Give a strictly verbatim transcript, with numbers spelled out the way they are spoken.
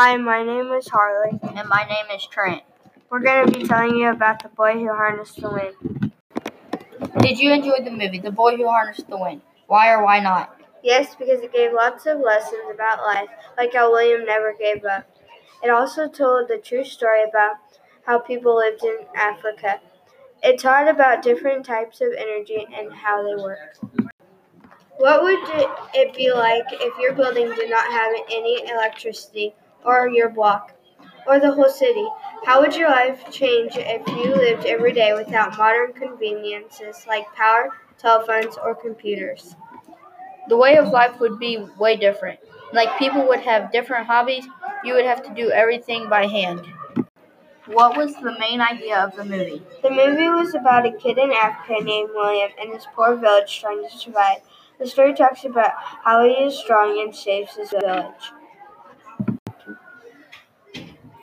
Hi, my name is Harley. And my name is Trent. We're going to be telling you about The Boy Who Harnessed the Wind. Did you enjoy the movie, The Boy Who Harnessed the Wind? Why or why not? Yes, because it gave lots of lessons about life, like how William never gave up. It also told the true story about how people lived in Africa. It taught about different types of energy and how they work. What would it be like if your building did not have any electricity, or your block, or the whole city? How would your life change if you lived every day without modern conveniences like power, telephones, or computers? The way of life would be way different. Like, people would have different hobbies. You would have to do everything by hand. What was the main idea of the movie? The movie was about a kid in Africa named William and his poor village trying to survive. The story talks about how he is strong and saves his village.